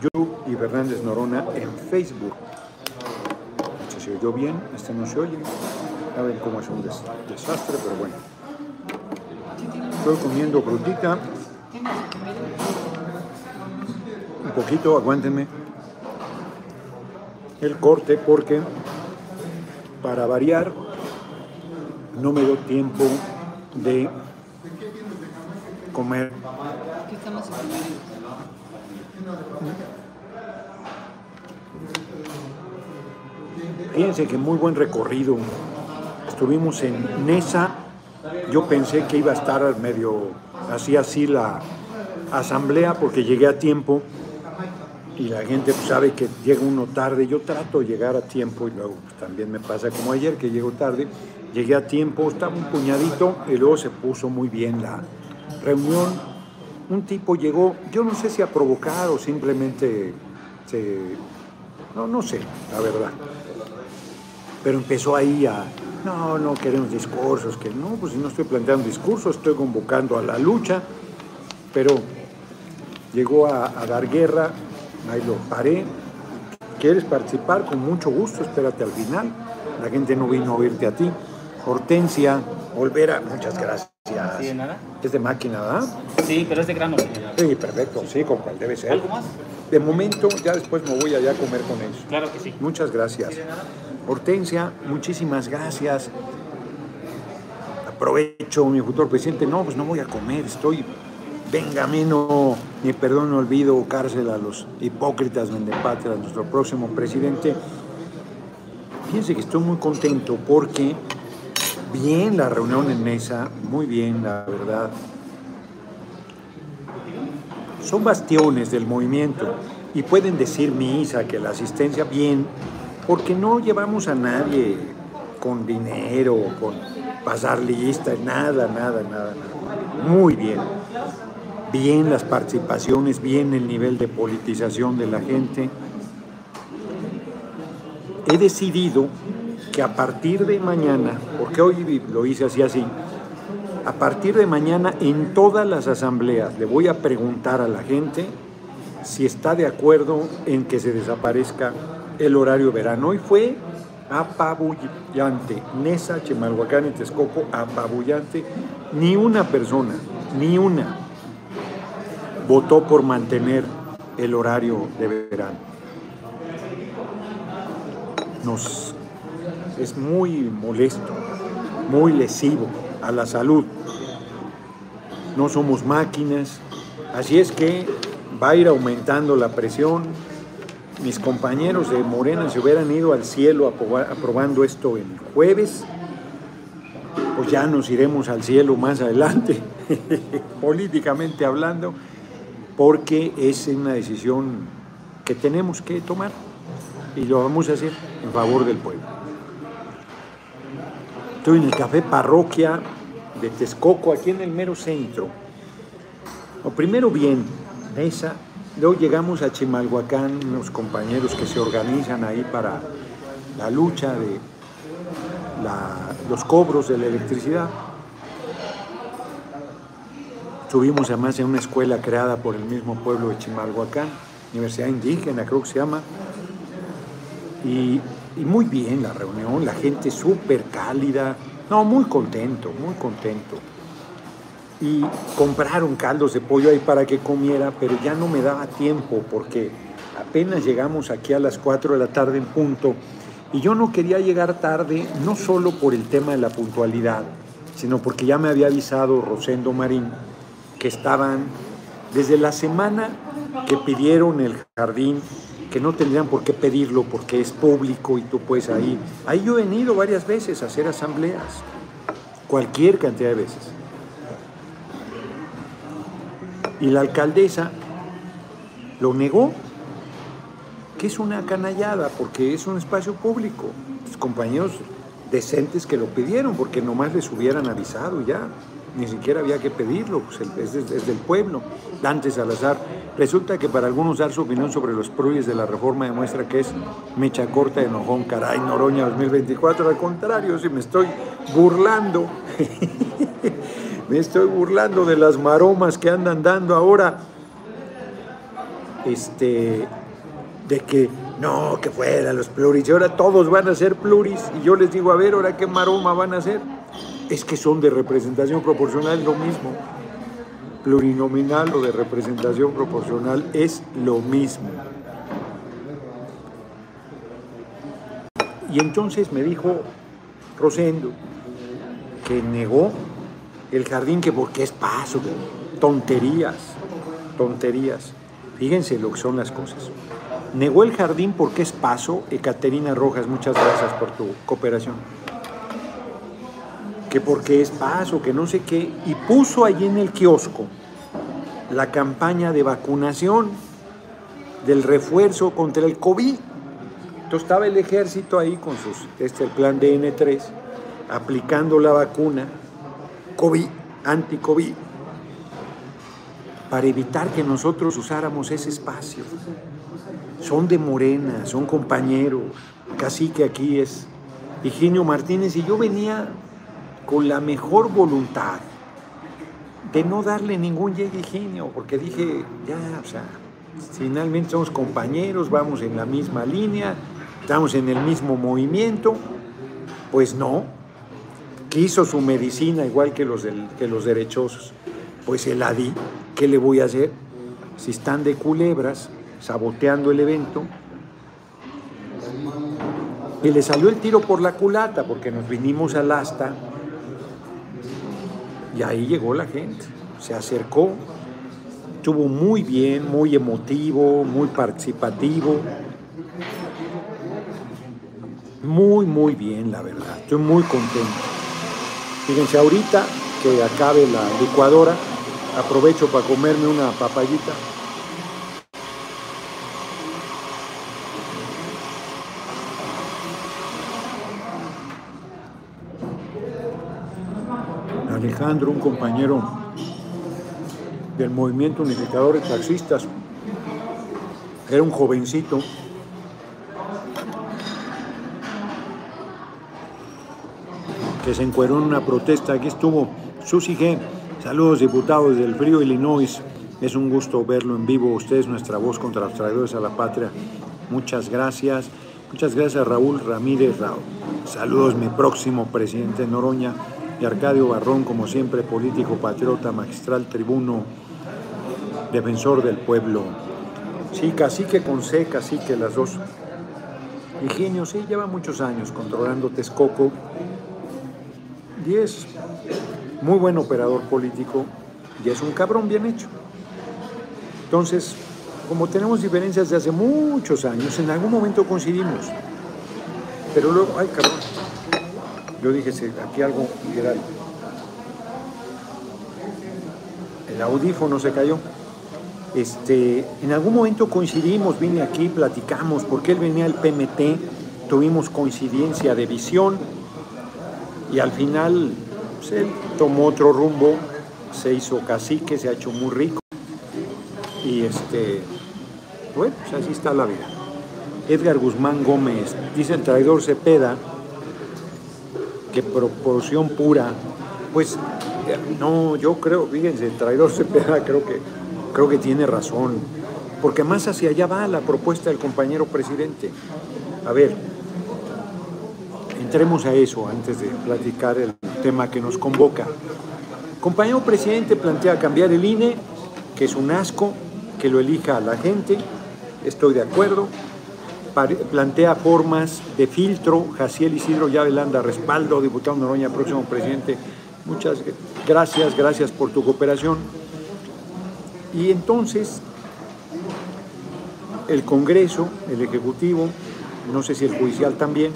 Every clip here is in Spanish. YouTube y Fernández Norona en Facebook. Este se oyó bien, este no se oye. A ver cómo es un desastre, pero bueno. Estoy comiendo frutita. Un poquito, aguántenme el corte porque, para variar, no me dio tiempo de comer. ¿Qué estamos haciendo? Fíjense que muy buen recorrido. Estuvimos en Nesa. Yo pensé que iba a estar medio así la asamblea porque llegué a tiempo y la gente pues, sabe que llega uno tarde. Yo trato de llegar a tiempo y luego pues, también me pasa como ayer que llego tarde. Llegué a tiempo, estaba un puñadito y luego se puso muy bien la reunión. Un tipo llegó, yo no sé si a provocar o simplemente se... No sé, la verdad. Pero empezó ahí a... No queremos discursos, que no, pues no estoy planteando discursos, estoy convocando a la lucha. Pero llegó a dar guerra, ahí lo paré. ¿Quieres participar? Con mucho gusto, espérate al final. La gente no vino a oírte a ti. Hortensia Olvera, muchas gracias. ¿Sí de nada? Es de máquina, ¿verdad? Sí, pero es de grano. Sí, perfecto, sí, con cual debe ser. ¿Algo más? De momento, ya después me voy allá a comer con ellos. Claro que sí. Muchas gracias. ¿Sí de nada? Hortensia, muchísimas gracias. Aprovecho, mi futuro presidente. No, pues no voy a comer, estoy... Venga, a mí no, ni perdón, no olvido, cárcel a los hipócritas, vendepatrias, nuestro próximo presidente. Fíjense que estoy muy contento porque... Bien la reunión en Nesa, muy bien, la verdad. Son bastiones del movimiento y pueden decir misa que la asistencia bien, porque no llevamos a nadie con dinero, con pasar lista, nada. Muy bien. Bien las participaciones, bien el nivel de politización de la gente. He decidido que a partir de mañana, porque hoy lo hice así, a partir de mañana en todas las asambleas le voy a preguntar a la gente si está de acuerdo en que se desaparezca el horario verano. Hoy fue apabullante, Nesa, Chimalhuacán y Texcoco, apabullante. Ni una persona, ni una, votó por mantener el horario de verano. Es muy molesto, muy lesivo a la salud. No somos máquinas, así es que va a ir aumentando la presión. Mis compañeros de Morena se hubieran ido al cielo aprobando esto el jueves, pues ya nos iremos al cielo más adelante, políticamente hablando, porque es una decisión que tenemos que tomar y lo vamos a hacer en favor del pueblo. Estoy en el Café Parroquia de Texcoco, aquí en el mero centro. Primero bien, Nesa, luego llegamos a Chimalhuacán, unos compañeros que se organizan ahí para la lucha de los cobros de la electricidad. Subimos además en una escuela creada por el mismo pueblo de Chimalhuacán, Universidad Indígena creo que se llama, y muy bien la reunión, la gente súper cálida. No, muy contento, muy contento. Y compraron caldos de pollo ahí para que comiera, pero ya no me daba tiempo porque apenas llegamos aquí a las 4 de la tarde en punto. Y yo no quería llegar tarde, no solo por el tema de la puntualidad, sino porque ya me había avisado Rosendo Marín que estaban desde la semana que pidieron el jardín, que no tendrían por qué pedirlo porque es público y tú puedes ahí. Ahí yo he venido varias veces a hacer asambleas, cualquier cantidad de veces. Y la alcaldesa lo negó, que es una canallada porque es un espacio público. Los compañeros decentes que lo pidieron porque nomás les hubieran avisado y ya. Ni siquiera había que pedirlo, pues es del pueblo. Dante Salazar, resulta que para algunos dar su opinión sobre los PRIs de la reforma demuestra que es mecha corta de enojón, caray, Noroña 2024, al contrario, si me estoy burlando, me estoy burlando de las maromas que andan dando ahora. de que no, que fuera los pluris, y ahora todos van a ser pluris, y yo les digo, a ver, ahora qué maroma van a hacer. Es que son de representación proporcional, lo mismo. Plurinominal o de representación proporcional es lo mismo. Y entonces me dijo Rosendo que negó el jardín, que porque es paso, tonterías. Fíjense lo que son las cosas. Negó el jardín porque es paso. Ekaterina Rojas, muchas gracias por tu cooperación. Que porque es paso, que no sé qué. Y puso allí en el kiosco la campaña de vacunación del refuerzo contra el COVID. Entonces estaba el ejército ahí con sus, el plan DN3, aplicando la vacuna COVID, anti-COVID, para evitar que nosotros usáramos ese espacio. Son de Morena, son compañeros, casi que aquí es Higinio Martínez, y yo venía con la mejor voluntad de no darle ningún llegue a Higinio, porque dije, ya, o sea, finalmente somos compañeros, vamos en la misma línea, estamos en el mismo movimiento. Pues no, quiso su medicina igual que los derechosos, pues se la di. ¿Qué le voy a hacer? Si están de culebras saboteando el evento, y le salió el tiro por la culata, porque nos vinimos al asta y ahí llegó la gente, se acercó, estuvo muy bien, muy emotivo, muy participativo, muy bien, la verdad, estoy muy contento. Fíjense, ahorita que acabe la licuadora aprovecho para comerme una papayita. Alejandro, un compañero del Movimiento Unificador de Taxistas, era un jovencito, que se encueró en una protesta. Aquí estuvo Susi G. Saludos, diputados del frío Illinois. Es un gusto verlo en vivo. Usted es nuestra voz contra los traidores a la patria. Muchas gracias. Muchas gracias, Raúl Ramírez. Saludos, mi próximo presidente Noroña. Y Arcadio Barrón, como siempre, político, patriota, magistral, tribuno, defensor del pueblo. Sí, cacique con C, cacique, las dos. Higinio, sí, lleva muchos años controlando Texcoco. Y es muy buen operador político y es un cabrón bien hecho. Entonces, como tenemos diferencias de hace muchos años, en algún momento coincidimos. Pero luego, ay, cabrón, yo dije, sí, aquí algo literal. El audífono se cayó. En algún momento coincidimos, vine aquí, platicamos, porque él venía al PMT, tuvimos coincidencia de visión. Y al final, pues, él tomó otro rumbo, se hizo cacique, se ha hecho muy rico. Y bueno, pues así está la vida. Edgar Guzmán Gómez, dice el traidor Cepeda, que proporción pura. Pues no, yo creo, fíjense, el traidor Cepeda creo que tiene razón. Porque más hacia allá va la propuesta del compañero presidente. A ver, entremos a eso antes de platicar el tema que nos convoca. Compañero presidente plantea cambiar el INE, que es un asco, que lo elija a la gente. Estoy de acuerdo. Plantea formas de filtro. Jaciel Isidro Llave Landa, respaldo, diputado Noroña, próximo presidente. Muchas gracias, gracias por tu cooperación. Y entonces, el Congreso, el Ejecutivo, no sé si el Judicial también,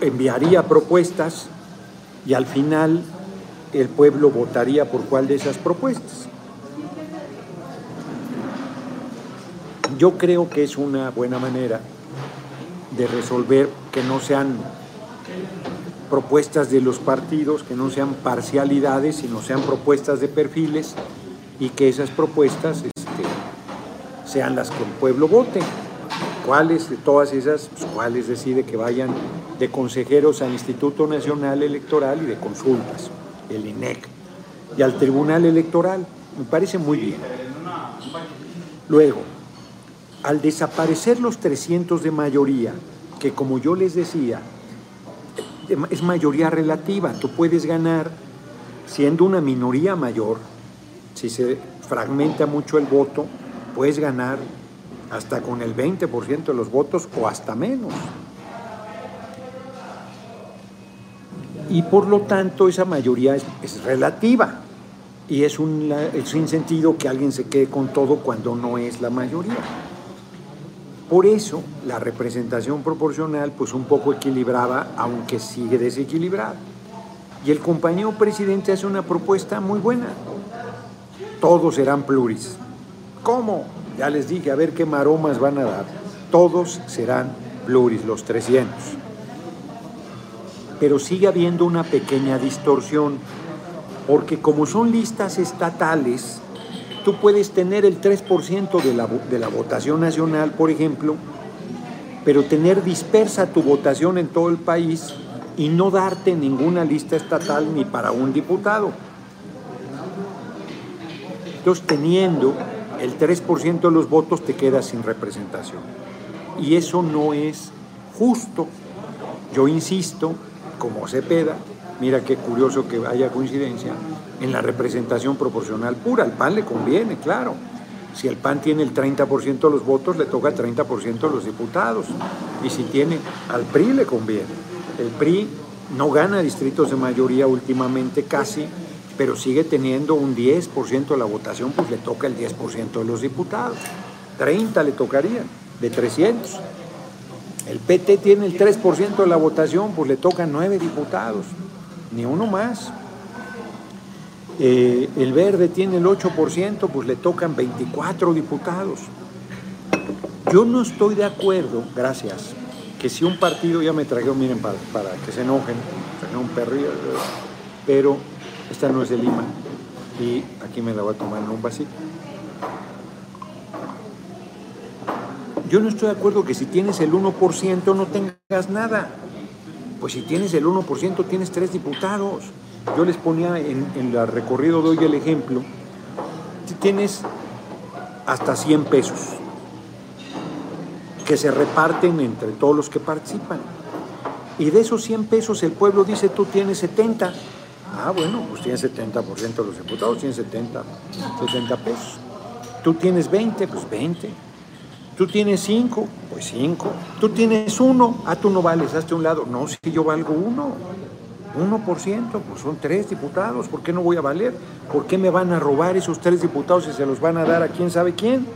enviaría propuestas y al final el pueblo votaría por cuál de esas propuestas. Yo creo que es una buena manera de resolver que no sean propuestas de los partidos, que no sean parcialidades, sino sean propuestas de perfiles, y que esas propuestas sean las que el pueblo vote. ¿Cuáles de todas esas? Pues, ¿cuáles decide que vayan de consejeros al Instituto Nacional Electoral y de consultas, el INEC? y al Tribunal Electoral. Me parece muy bien. Luego, al desaparecer los 300 de mayoría, que como yo les decía, es mayoría relativa, tú puedes ganar siendo una minoría mayor, si se fragmenta mucho el voto, puedes ganar hasta con el 20% de los votos o hasta menos. Y por lo tanto esa mayoría es relativa y es sin sentido que alguien se quede con todo cuando no es la mayoría. Por eso la representación proporcional pues un poco equilibraba, aunque sigue desequilibrada. Y el compañero presidente hace una propuesta muy buena. Todos serán pluris. ¿Cómo? Ya les dije, a ver qué maromas van a dar. Todos serán pluris, los 300. Pero sigue habiendo una pequeña distorsión, porque como son listas estatales, tú puedes tener el 3% de la votación nacional, por ejemplo, pero tener dispersa tu votación en todo el país y no darte ninguna lista estatal ni para un diputado. Entonces, teniendo el 3% de los votos, te quedas sin representación. Y eso no es justo. Yo insisto, como Cepeda, mira qué curioso que haya coincidencia, en la representación proporcional pura. Al PAN le conviene, claro. Si el PAN tiene el 30% de los votos, le toca el 30% de los diputados. Y si tiene, al PRI le conviene. El PRI no gana distritos de mayoría últimamente casi, pero sigue teniendo un 10% de la votación, pues le toca el 10% de los diputados. 30 le tocarían, de 300. El PT tiene el 3% de la votación, pues le tocan 9 diputados. Ni uno más. El Verde tiene el 8%, pues le tocan 24 diputados. Yo no estoy de acuerdo, gracias, que si un partido, ya me traigo, miren, para que se enojen, un perrillo, pero esta no es de Lima, y aquí me la voy a tomar en un vasito. Yo no estoy de acuerdo que si tienes el 1% no tengas nada. Pues si tienes el 1%, tienes 3 diputados. Yo les ponía en el recorrido de hoy el ejemplo. Si tienes hasta 100 pesos que se reparten entre todos los que participan. Y de esos 100 pesos el pueblo dice, tú tienes 70. Ah, bueno, pues tienes 70% de los diputados, tienes 70 pesos. Tú tienes 20, pues 20. Tú tienes 5, pues 5. Tú tienes 1, ah, tú no vales, hazte un lado. No, si yo valgo 1, 1%, pues son 3 diputados, ¿por qué no voy a valer? ¿Por qué me van a robar esos 3 diputados y se los van a dar a quién sabe quién?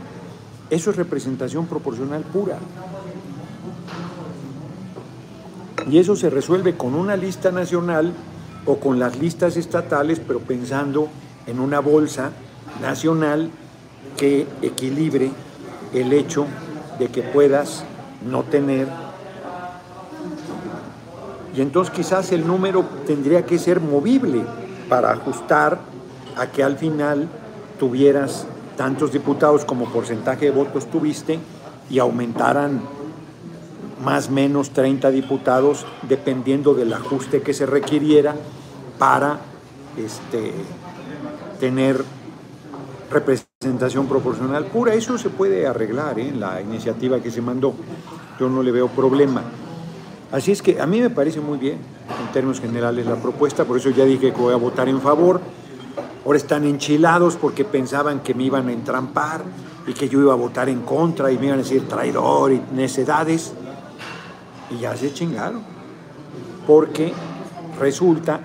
Eso es representación proporcional pura. Y eso se resuelve con una lista nacional o con las listas estatales, pero pensando en una bolsa nacional que equilibre el hecho de que puedas no tener. Y entonces quizás el número tendría que ser movible para ajustar a que al final tuvieras tantos diputados como porcentaje de votos tuviste y aumentaran más o menos 30 diputados dependiendo del ajuste que se requiriera para tener representación proporcional pura. Eso se puede arreglar en la iniciativa que se mandó. Yo no le veo problema. Así es que a mí me parece muy bien en términos generales la propuesta, por eso ya dije que voy a votar en favor. Ahora están enchilados porque pensaban que me iban a entrampar y que yo iba a votar en contra y me iban a decir traidor y necedades, y ya se chingaron porque resulta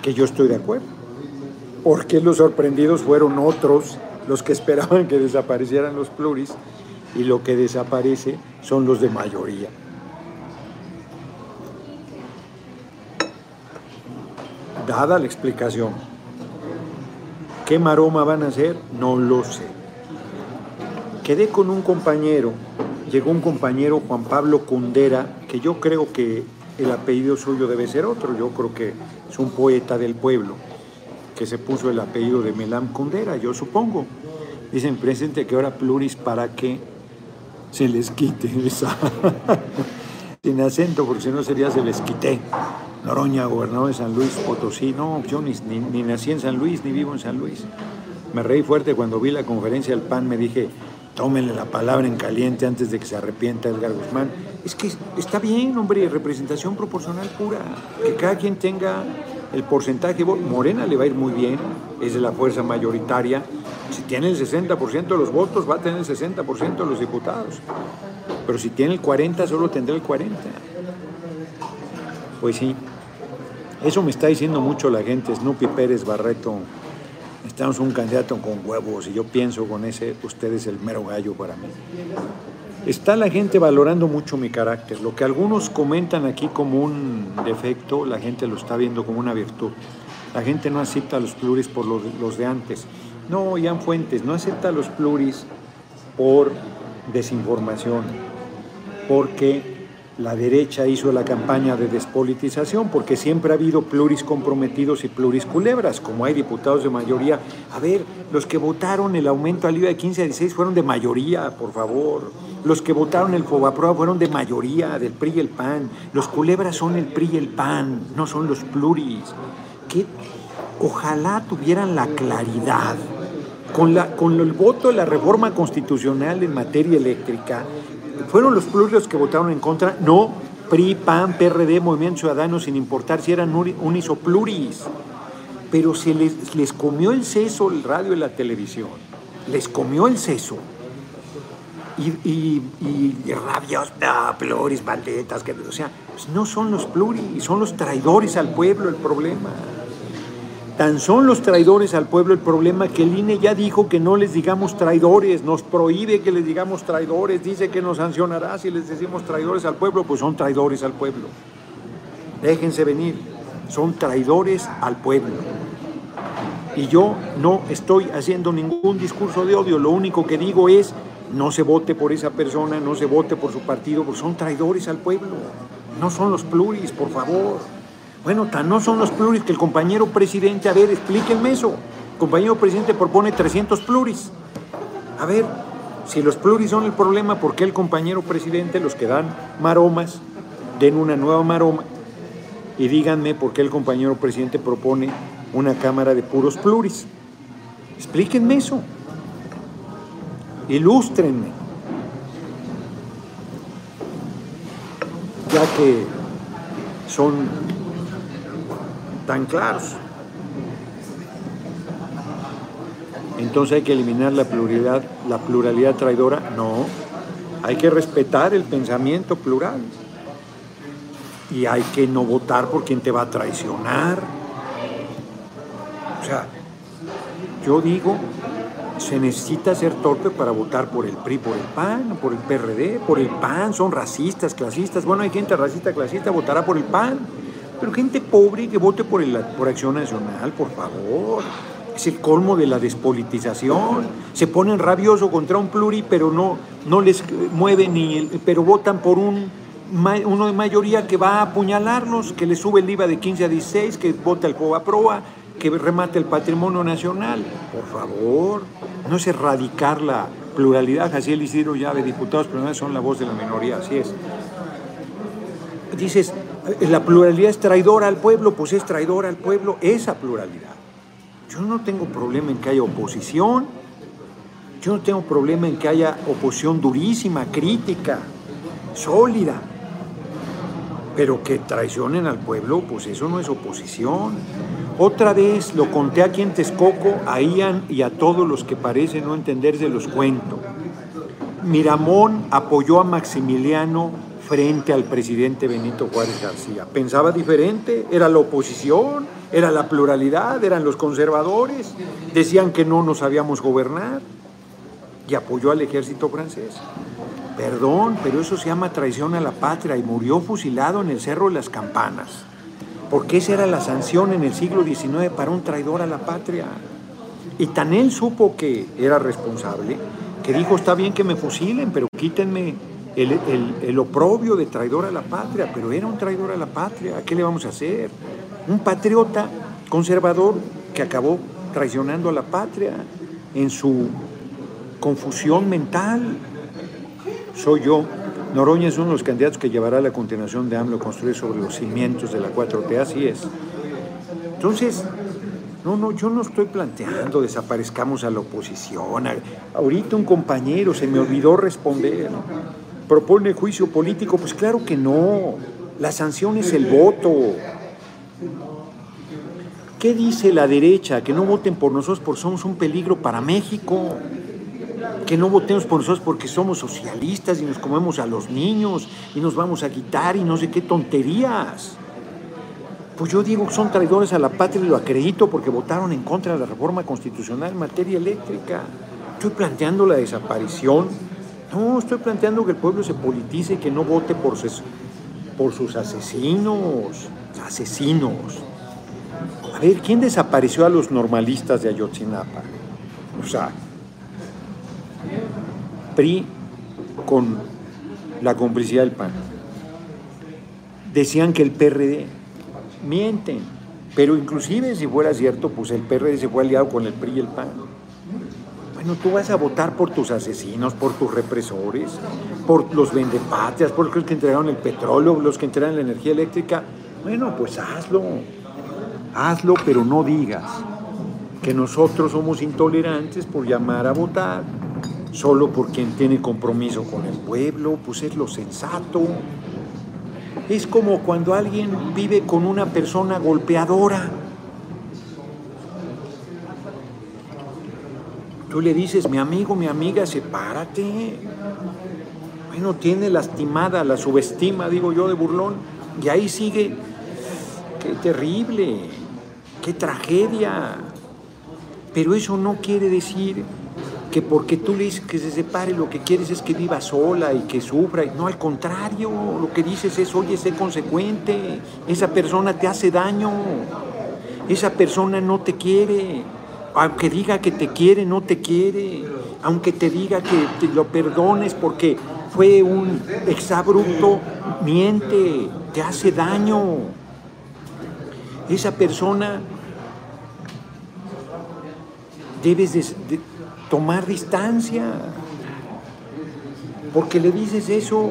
que yo estoy de acuerdo. Porque los sorprendidos fueron otros, los que esperaban que desaparecieran los pluris, y lo que desaparece son los de mayoría. Dada la explicación, ¿qué maroma van a hacer? No lo sé. Quedé con un compañero, llegó un compañero, Juan Pablo Cuéndere, que yo creo que el apellido suyo debe ser otro, yo creo que es un poeta del pueblo, que se puso el apellido de Melam Cuéndere, yo supongo. Dicen, presente que ahora pluris para que se les quite esa. Sin acento, porque si no sería se les quité. Noroña, gobernador de San Luis Potosí. No, yo ni nací en San Luis, ni vivo en San Luis. Me reí fuerte cuando vi la conferencia del PAN, me dije, tómenle la palabra en caliente antes de que se arrepienta Edgar Guzmán. Es que está bien, hombre, representación proporcional pura, que cada quien tenga el porcentaje. Morena le va a ir muy bien, es de la fuerza mayoritaria. Si tiene el 60% de los votos, va a tener el 60% de los diputados. Pero si tiene el 40%, solo tendrá el 40%. Pues sí, eso me está diciendo mucho la gente. Snoopy Pérez Barreto, estamos un candidato con huevos, y yo pienso con ese, usted es el mero gallo para mí. Está la gente valorando mucho mi carácter. Lo que algunos comentan aquí como un defecto, la gente lo está viendo como una virtud. La gente no acepta a los pluris por los de antes. No, Ian Fuentes, no acepta a los pluris por desinformación, porque la derecha hizo la campaña de despolitización, porque siempre ha habido pluris comprometidos y pluris culebras, como hay diputados de mayoría. A ver, los que votaron el aumento al IVA de 15 a 16 fueron de mayoría, por favor. Los que votaron el FOBAPROA fueron de mayoría, del PRI y el PAN. Los culebras son el PRI y el PAN, no son los pluris. Que ojalá tuvieran la claridad. Con el voto de la reforma constitucional en materia eléctrica, ¿fueron los pluris los que votaron en contra? No, PRI, PAN, PRD, Movimiento Ciudadano, sin importar si eran unis o pluris. Pero se les comió el seso el radio y la televisión. Les comió el seso. Y rabios, no, pluris, bandetas, que, o sea, pues no son los pluris, son los traidores al pueblo el problema. Tan son los traidores al pueblo el problema que el INE ya dijo que no les digamos traidores, nos prohíbe que les digamos traidores, dice que nos sancionará si les decimos traidores al pueblo. Pues son traidores al pueblo. Déjense venir, son traidores al pueblo. Y yo no estoy haciendo ningún discurso de odio, lo único que digo es no se vote por esa persona, no se vote por su partido, porque son traidores al pueblo, no son los pluris, por favor. Bueno, tan no son los pluris que el compañero presidente, a ver, explíquenme eso. El compañero presidente propone 300 pluris. A ver, si los pluris son el problema, ¿por qué el compañero presidente, los que dan maromas, den una nueva maroma? Y díganme por qué el compañero presidente propone una cámara de puros pluris. Explíquenme eso. Ilústrenme. Ya que son tan claros. Entonces hay que eliminar la pluralidad traidora. No, hay que respetar el pensamiento plural y hay que no votar por quien te va a traicionar. O sea, yo digo, se necesita ser torpe para votar por el PRI, por el PAN, por el PRD, por el PAN. Son racistas, clasistas. Bueno, hay gente racista, clasista, votará por el PAN. Pero gente pobre que vote por Acción Nacional, por favor. Es el colmo de la despolitización. Se ponen rabiosos contra un pluri, pero no les mueve ni el, pero votan por uno de mayoría que va a apuñalarlos, que les sube el IVA de 15 a 16, que vota el FOBAPROA, que remata el patrimonio nacional. Por favor, no es erradicar la pluralidad. Jaciel Isidro Llave, diputados plurales son la voz de la minoría, así es. Dices, la pluralidad es traidora al pueblo, pues es traidora al pueblo esa pluralidad. Yo no tengo problema en que haya oposición, yo no tengo problema en que haya oposición durísima, crítica, sólida, pero que traicionen al pueblo, pues eso no es oposición. Otra vez, lo conté aquí en Texcoco, a Ian y a todos los que parecen no entenderse los cuento. Miramón apoyó a Maximiliano frente al presidente Benito Juárez García. Pensaba diferente, era la oposición, era la pluralidad, eran los conservadores, decían que no nos sabíamos gobernar y apoyó al ejército francés. Perdón, pero eso se llama traición a la patria y murió fusilado en el Cerro de las Campanas, porque esa era la sanción en el siglo XIX para un traidor a la patria. Y tan él supo que era responsable, que dijo, está bien que me fusilen, pero quítenme el oprobio de traidor a la patria, pero era un traidor a la patria. ¿Qué le vamos a hacer? Un patriota conservador que acabó traicionando a la patria en su confusión mental. Soy yo Noroña es uno de los candidatos que llevará la continuación de AMLO construir sobre los cimientos de la 4T, así es. Entonces, yo no estoy planteando desaparezcamos a la oposición. Ahorita un compañero se me olvidó responder. ¿Propone juicio político? Pues claro que no. La sanción es el voto. ¿Qué dice la derecha? Que no voten por nosotros porque somos un peligro para México. Que no votemos por nosotros porque somos socialistas y nos comemos a los niños y nos vamos a quitar y no sé qué tonterías. Pues yo digo que son traidores a la patria y lo acredito porque votaron en contra de la reforma constitucional en materia eléctrica. ¿Estoy planteando la desaparición? No, estoy planteando que el pueblo se politice y que no vote por sus asesinos. Asesinos. A ver, ¿quién desapareció a los normalistas de Ayotzinapa? O sea, PRI con la complicidad del PAN. Decían que el PRD, mienten, pero inclusive si fuera cierto, pues el PRD se fue aliado con el PRI y el PAN. Bueno, tú vas a votar por tus asesinos, por tus represores, por los vendepatrias, por los que entregaron el petróleo, los que entregaron la energía eléctrica. Bueno, pues hazlo. Hazlo, pero no digas que nosotros somos intolerantes por llamar a votar solo por quien tiene compromiso con el pueblo, pues es lo sensato. Es como cuando alguien vive con una persona golpeadora. Tú le dices, mi amigo, mi amiga, sepárate. Bueno, tiene lastimada, la subestima, digo yo, de burlón, y ahí sigue. ¡Qué terrible! ¡Qué tragedia! Pero eso no quiere decir que porque tú le dices que se separe, lo que quieres es que viva sola y que sufra. No, al contrario, lo que dices es, oye, sé consecuente. Esa persona te hace daño. Esa persona no te quiere. Aunque diga que te quiere, no te quiere. Aunque te diga que te lo perdones porque fue un exabrupto, miente, te hace daño. Esa persona debes de tomar distancia, porque le dices eso,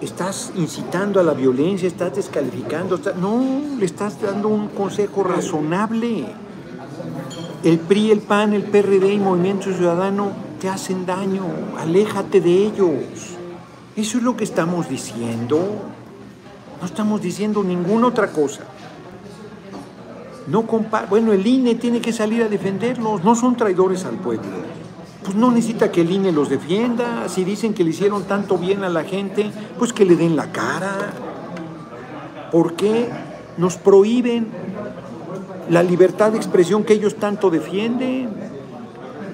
estás incitando a la violencia, estás descalificando, no, le estás dando un consejo razonable. El PRI, el PAN, el PRD y Movimiento Ciudadano te hacen daño, aléjate de ellos. Eso es lo que estamos diciendo, no estamos diciendo ninguna otra cosa. No bueno, el INE tiene que salir a defenderlos, no son traidores al pueblo. Pues no necesita que el INE los defienda, si dicen que le hicieron tanto bien a la gente, pues que le den la cara. ¿Por qué nos prohíben la libertad de expresión que ellos tanto defienden?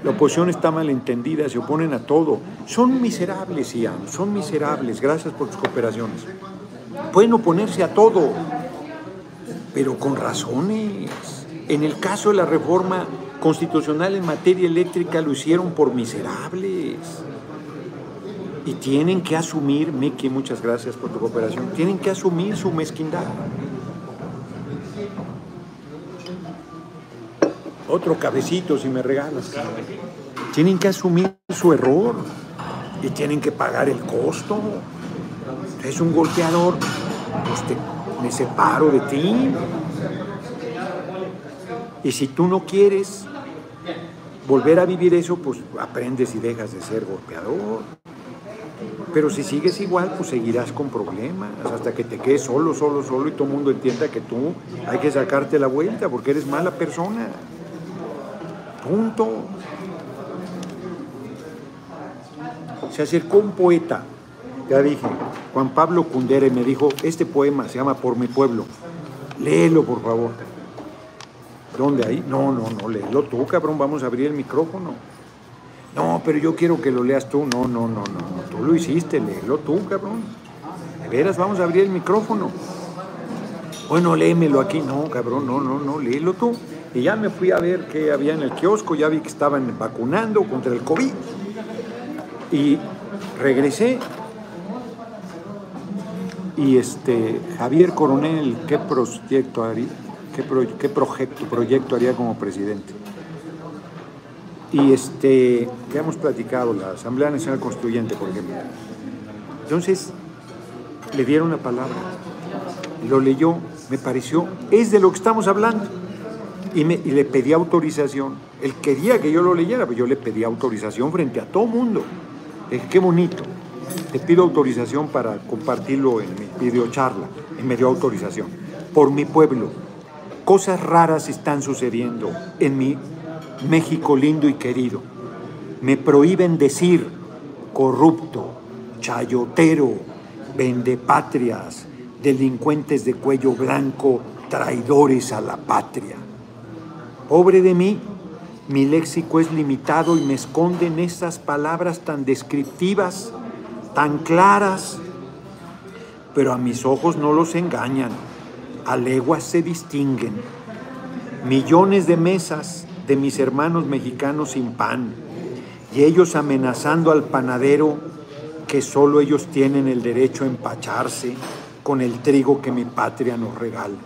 La oposición está malentendida, se oponen a todo. Son miserables, Ian, son miserables, gracias por sus cooperaciones. Pueden oponerse a todo, pero con razones. En el caso de la reforma constitucional en materia eléctrica lo hicieron por miserables. Y tienen que asumir, Miki, muchas gracias por tu cooperación, tienen que asumir su mezquindad. Otro cabecito, si me regalas. Tienen que asumir su error y tienen que pagar el costo. Es un golpeador. Me separo de ti. Y si tú no quieres volver a vivir eso, pues aprendes y dejas de ser golpeador. Pero si sigues igual, pues seguirás con problemas hasta que te quedes solo, solo, solo y todo el mundo entienda que tú hay que sacarte la vuelta porque eres mala persona. Punto. Se acercó un poeta. Ya dije, Juan Pablo Cuéndere me dijo, este poema se llama Por mi pueblo, léelo por favor. ¿Dónde ahí? No, léelo tú, cabrón, vamos a abrir el micrófono. No, pero yo quiero que lo leas tú. No, tú lo hiciste, léelo tú, cabrón. De veras, vamos a abrir el micrófono. Bueno, léemelo aquí. No, cabrón, no, léelo tú. Y ya me fui a ver qué había en el kiosco, ya vi que estaban vacunando contra el COVID. Y regresé. Y Javier Coronel, ¿qué proyecto haría como presidente? Y que hemos platicado, la Asamblea Nacional Constituyente, por ejemplo. Entonces, le dieron la palabra, lo leyó, me pareció, es de lo que estamos hablando. Y le pedí autorización. Él quería que yo lo leyera, pero yo le pedí autorización frente a todo mundo. Le dije, qué bonito, te pido autorización para compartirlo en mi videocharla. Y me dio autorización. Por mi pueblo, cosas raras están sucediendo en mi México lindo y querido. Me prohíben decir corrupto, chayotero, vendepatrias, delincuentes de cuello blanco, traidores a la patria. Pobre de mí, mi léxico es limitado y me esconden estas palabras tan descriptivas, tan claras, pero a mis ojos no los engañan, a leguas se distinguen. Millones de mesas de mis hermanos mexicanos sin pan, y ellos amenazando al panadero que solo ellos tienen el derecho a empacharse con el trigo que mi patria nos regala.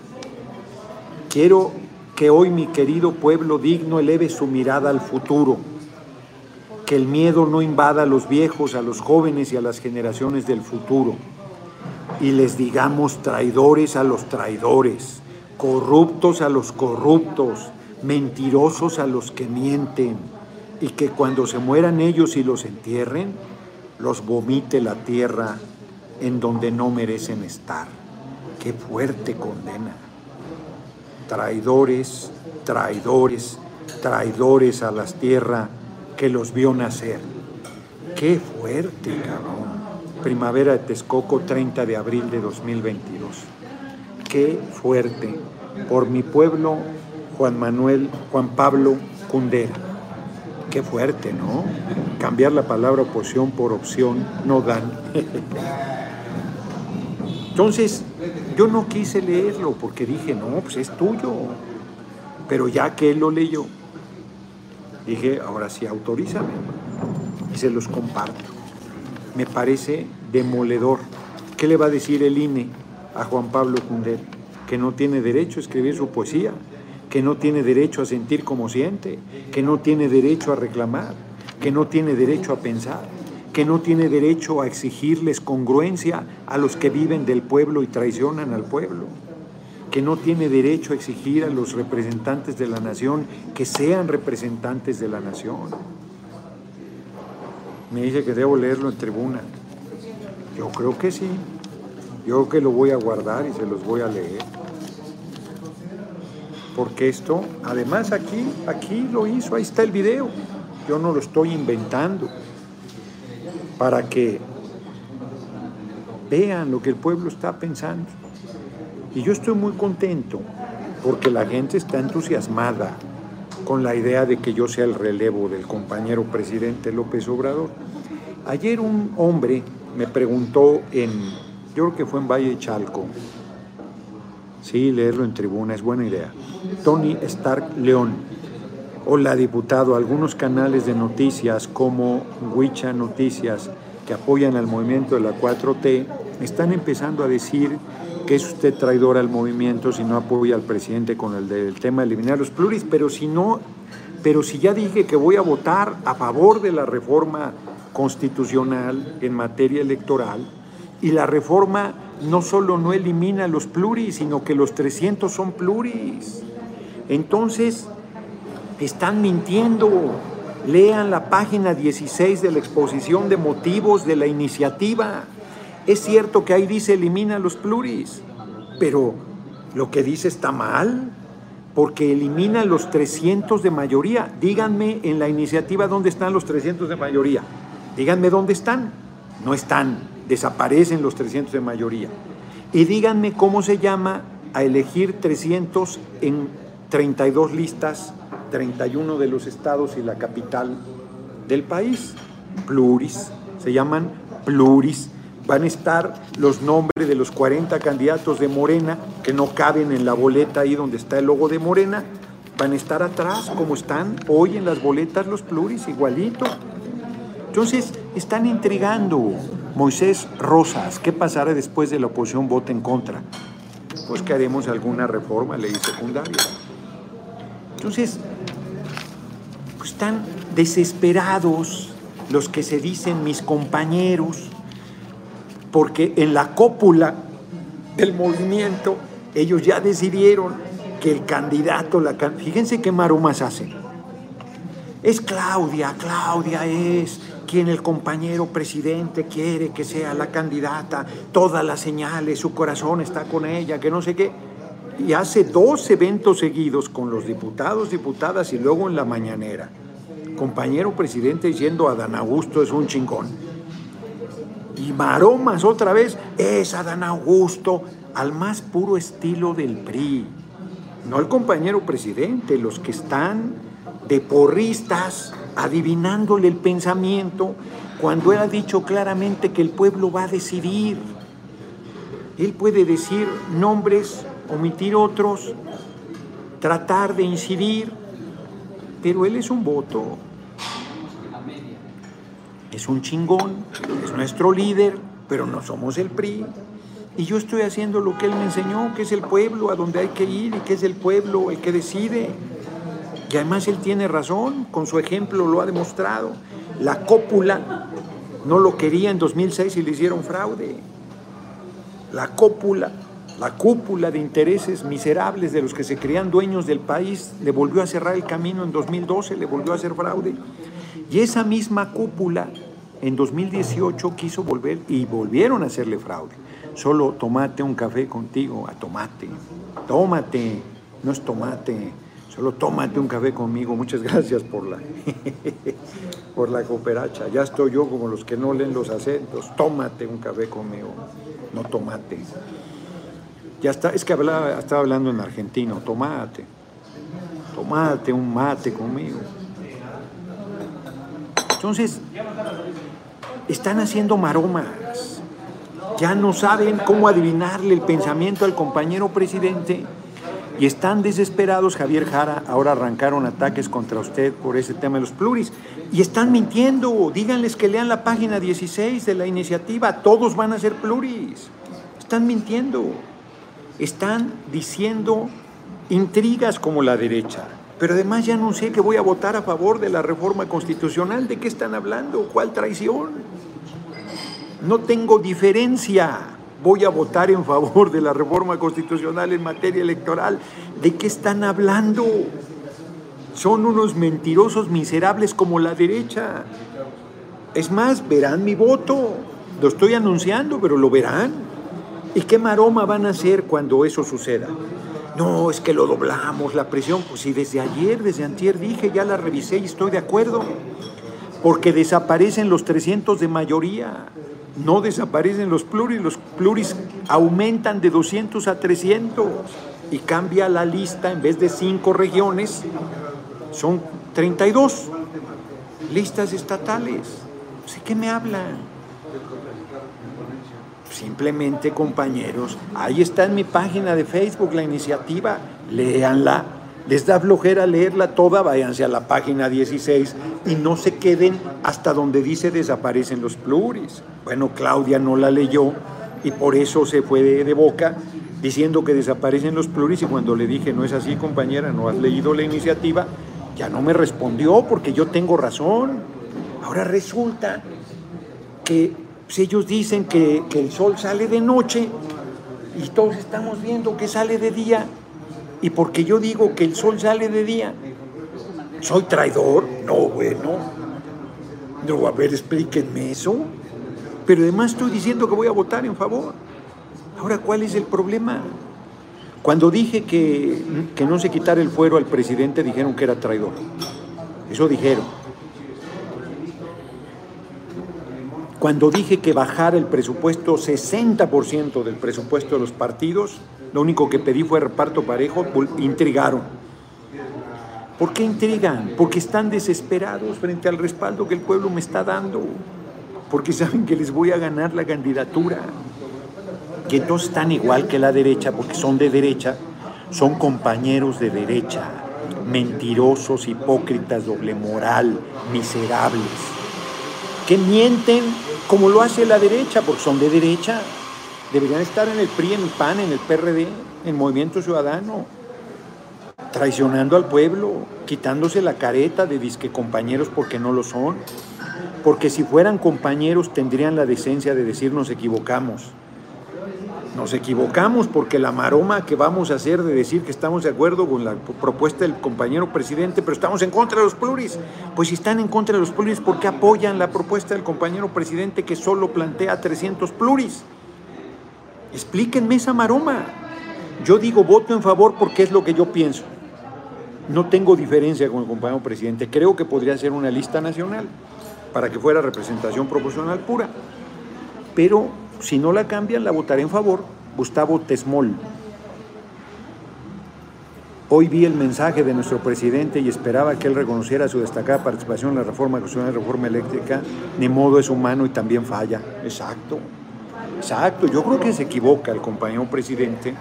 Quiero que hoy mi querido pueblo digno eleve su mirada al futuro, que el miedo no invada a los viejos, a los jóvenes y a las generaciones del futuro, y les digamos traidores a los traidores, corruptos a los corruptos, mentirosos a los que mienten, y que cuando se mueran ellos y los entierren, los vomite la tierra en donde no merecen estar. ¡Qué fuerte condena! Traidores, traidores, traidores a las tierras que los vio nacer. ¡Qué fuerte, cabrón! Primavera de Texcoco, 30 de abril de 2022. ¡Qué fuerte! Por mi pueblo, Juan Pablo Cuéndere. ¡Qué fuerte!, ¿no? Cambiar la palabra oposición por opción no dan. Entonces, yo no quise leerlo porque dije, no, pues es tuyo. Pero ya que él lo leyó, dije, ahora sí, autorízame. Y se los comparto. Me parece demoledor. ¿Qué le va a decir el INE a Juan Pablo Cuéndere? Que no tiene derecho a escribir su poesía, que no tiene derecho a sentir como siente, que no tiene derecho a reclamar, que no tiene derecho a pensar, que no tiene derecho a exigirles congruencia a los que viven del pueblo y traicionan al pueblo, que no tiene derecho a exigir a los representantes de la nación que sean representantes de la nación. Me dice que debo leerlo en tribuna. Yo creo que sí. Yo creo que lo voy a guardar y se los voy a leer. Porque esto, además aquí lo hizo, ahí está el video. Yo no lo estoy inventando. Para que vean lo que el pueblo está pensando. Y yo estoy muy contento porque la gente está entusiasmada con la idea de que yo sea el relevo del compañero presidente López Obrador. Ayer un hombre me preguntó yo creo que fue en Valle de Chalco. Sí, leerlo en tribuna es buena idea. Tony Stark León. Hola, diputado. Algunos canales de noticias como Huicha Noticias, que apoyan al movimiento de la 4T, están empezando a decir que es usted traidor al movimiento si no apoya al presidente con el del tema de eliminar los pluris. Pero si ya dije que voy a votar a favor de la reforma constitucional en materia electoral, y la reforma no solo no elimina los pluris, sino que los 300 son pluris. Entonces, están mintiendo. Lean la página 16 de la exposición de motivos de la iniciativa. Es cierto que ahí dice elimina los pluris, pero lo que dice está mal, porque elimina los 300 de mayoría. Díganme en la iniciativa dónde están los 300 de mayoría. Díganme dónde están. No están. Desaparecen los 300 de mayoría. Y díganme cómo se llama a elegir 300 en 32 listas, 31 de los estados y la capital del país. Pluris, se llaman pluris. Van a estar los nombres de los 40 candidatos de Morena que no caben en la boleta ahí donde está el logo de Morena. Van a estar atrás como están hoy en las boletas los pluris, igualito. Entonces, están intrigando. Moisés Rosas, ¿qué pasará después de la oposición vote en contra? Pues que haremos alguna reforma a ley secundaria. Entonces, pues están desesperados los que se dicen mis compañeros porque en la cópula del movimiento ellos ya decidieron que el candidato, fíjense qué maromas hacen. Es Claudia, Claudia es quien el compañero presidente quiere que sea la candidata, todas las señales, su corazón está con ella, que no sé qué. Y hace dos eventos seguidos con los diputados, diputadas y luego en la mañanera. Compañero presidente diciendo Adán Augusto es un chingón. Y maromas otra vez, es Adán Augusto al más puro estilo del PRI. No el compañero presidente, los que están de porristas adivinándole el pensamiento cuando él ha dicho claramente que el pueblo va a decidir. Él puede decir nombres, omitir otros, tratar de incidir, pero él es un voto. Es un chingón, es nuestro líder, pero no somos el PRI. Y yo estoy haciendo lo que él me enseñó, que es el pueblo a donde hay que ir y que es el pueblo el que decide. Y además él tiene razón, con su ejemplo lo ha demostrado. La cópula no lo quería en 2006 y le hicieron fraude. La cúpula de intereses miserables de los que se creían dueños del país, le volvió a cerrar el camino en 2012, le volvió a hacer fraude. Y esa misma cúpula en 2018 quiso volver y volvieron a hacerle fraude. Solo tomate un café contigo, a tomate. Tómate, no es tomate. Solo tómate un café conmigo. Muchas gracias por la cooperacha. Ya estoy yo como los que no leen los acentos. Tómate un café conmigo, no tomate. Ya está, es que estaba hablando en argentino. Tomate, tomate un mate conmigo. Entonces, están haciendo maromas. Ya no saben cómo adivinarle el pensamiento al compañero presidente. Y están desesperados, Javier Jara, ahora arrancaron ataques contra usted por ese tema de los pluris. Y están mintiendo, díganles que lean la página 16 de la iniciativa, todos van a ser pluris. Están mintiendo, están diciendo intrigas como la derecha. Pero además ya anuncié que voy a votar a favor de la reforma constitucional. ¿De qué están hablando? ¿Cuál traición? No tengo diferencia. Voy a votar en favor de la reforma constitucional en materia electoral. ¿De qué están hablando? Son unos mentirosos miserables como la derecha. Es más, verán mi voto. Lo estoy anunciando, pero lo verán. ¿Y qué maroma van a hacer cuando eso suceda? No, es que lo doblamos, la presión. Pues si desde ayer, desde antier dije, ya la revisé y estoy de acuerdo. Porque desaparecen los 300 de mayoría. No desaparecen los pluris aumentan de 200 a 300 y cambia la lista, en vez de 5 regiones, son 32 listas estatales. ¿Qué me hablan? Simplemente, compañeros, ahí está en mi página de Facebook la iniciativa, léanla. Les da flojera leerla toda, váyanse a la página 16 y no se queden hasta donde dice desaparecen los pluris. Bueno, Claudia no la leyó y por eso se fue de boca diciendo que desaparecen los pluris, y cuando le dije no es así, compañera, no has leído la iniciativa, ya no me respondió porque yo tengo razón. Ahora resulta que pues ellos dicen que el sol sale de noche y todos estamos viendo que sale de día. Y porque yo digo que el sol sale de día, ¿soy traidor? No, bueno. No, a ver, explíquenme eso. Pero además estoy diciendo que voy a votar en favor. Ahora, ¿cuál es el problema? Cuando dije que no se quitara el fuero al presidente, dijeron que era traidor. Eso dijeron. Cuando dije que bajara el presupuesto, 60% del presupuesto de los partidos, lo único que pedí fue reparto parejo, intrigaron. ¿Por qué intrigan? Porque están desesperados frente al respaldo que el pueblo me está dando, porque saben que les voy a ganar la candidatura. Que no están igual que la derecha, porque son de derecha, son compañeros de derecha, mentirosos, hipócritas, doble moral, miserables, que mienten como lo hace la derecha, porque son de derecha. Deberían estar en el PRI, en el PAN, en el PRD, en el Movimiento Ciudadano, traicionando al pueblo, quitándose la careta de disque compañeros porque no lo son. porque si fueran compañeros tendrían la decencia de decir nos equivocamos. Nos equivocamos porque la maroma que vamos a hacer de decir que estamos de acuerdo con la propuesta del compañero presidente, pero estamos en contra de los pluris. Pues si están en contra de los pluris, ¿por qué apoyan la propuesta del compañero presidente que solo plantea 300 pluris? Explíquenme esa maroma. Yo digo voto en favor porque es lo que yo pienso. No tengo diferencia con el compañero presidente. Creo que podría ser una lista nacional para que fuera representación proporcional pura. Pero si no la cambian, la votaré en favor. Gustavo Tesmol. Hoy vi el mensaje de nuestro presidente y esperaba que él reconociera su destacada participación en la reforma constitucional, reforma eléctrica. Ni modo, es humano y también falla. Exacto, exacto. Yo creo que se equivoca el compañero presidente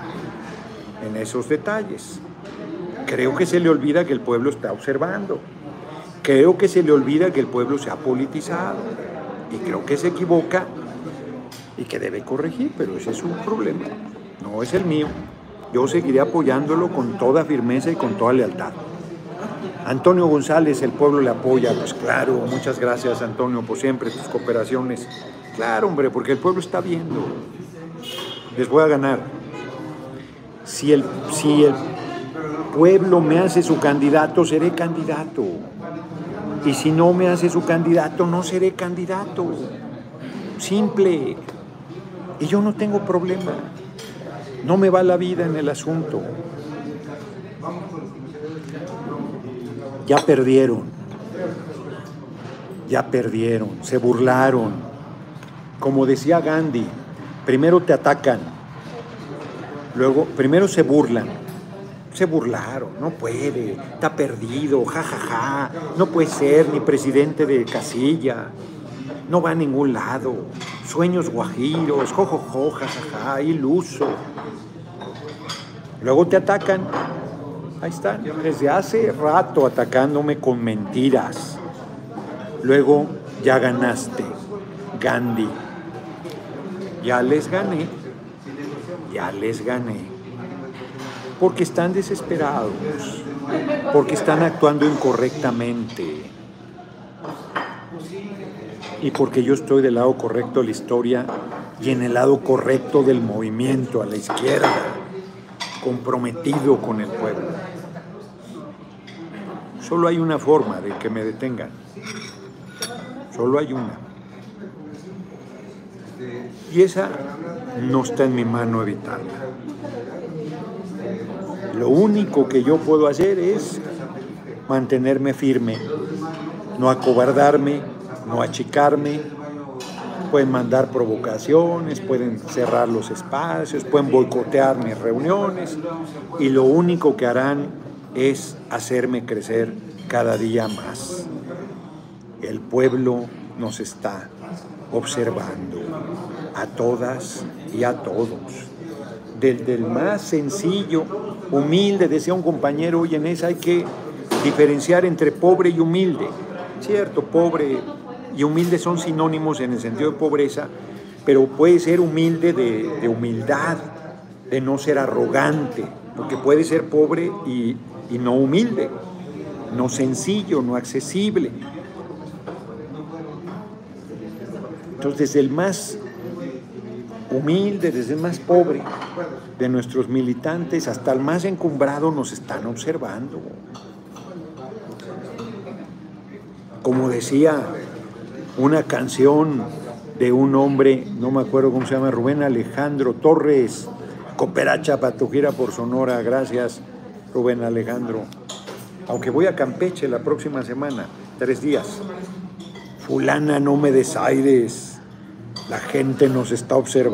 en esos detalles. Creo que se le olvida que el pueblo está observando. Creo que se le olvida que el pueblo se ha politizado. Y creo que se equivoca y que debe corregir, pero ese es un problema, no es el mío. Yo seguiré apoyándolo con toda firmeza y con toda lealtad. Antonio González, el pueblo le apoya, pues claro, muchas gracias Antonio por siempre tus cooperaciones. Claro hombre, porque el pueblo está viendo, les voy a ganar. Si el pueblo me hace su candidato, seré candidato, y si no me hace su candidato, no seré candidato. Simple. Y yo no tengo problema, no me va la vida en el asunto. Ya perdieron, se burlaron. Como decía Gandhi, primero te atacan, luego, primero se burlan. Se burlaron, no puede, está perdido, jajaja, no puede ser ni presidente de casilla. No va a ningún lado, sueños guajiros, jojojo, jajaja, iluso. Luego te atacan, ahí están, desde hace rato atacándome con mentiras. Luego ya ganaste, Gandhi. Ya les gané, porque están desesperados, porque están actuando incorrectamente. Y porque yo estoy del lado correcto de la historia y en el lado correcto del movimiento, a la izquierda, comprometido con el pueblo. Solo hay una forma de que me detengan. Solo hay una. Y esa no está en mi mano evitarla. Lo único que yo puedo hacer es mantenerme firme, no acobardarme, no achicarme. Pueden mandar provocaciones, pueden cerrar los espacios, pueden boicotear mis reuniones y lo único que harán es hacerme crecer cada día más. El pueblo nos está observando a todas y a todos. Desde el más sencillo, humilde, decía un compañero, oye, en esa hay que diferenciar entre pobre y humilde. Cierto, pobre y humilde son sinónimos en el sentido de pobreza, pero puede ser humilde de humildad, de no ser arrogante, porque puede ser pobre y no humilde, no sencillo, no accesible. Entonces, desde el más humilde, desde el más pobre de nuestros militantes hasta el más encumbrado nos están observando. Como decía una canción de un hombre, no me acuerdo cómo se llama, Rubén Alejandro Torres, Cooperacha para tu gira por Sonora. Gracias, Rubén Alejandro. Aunque voy a Campeche la próxima semana, 3 días. Fulana, no me desaires, la gente nos está observando.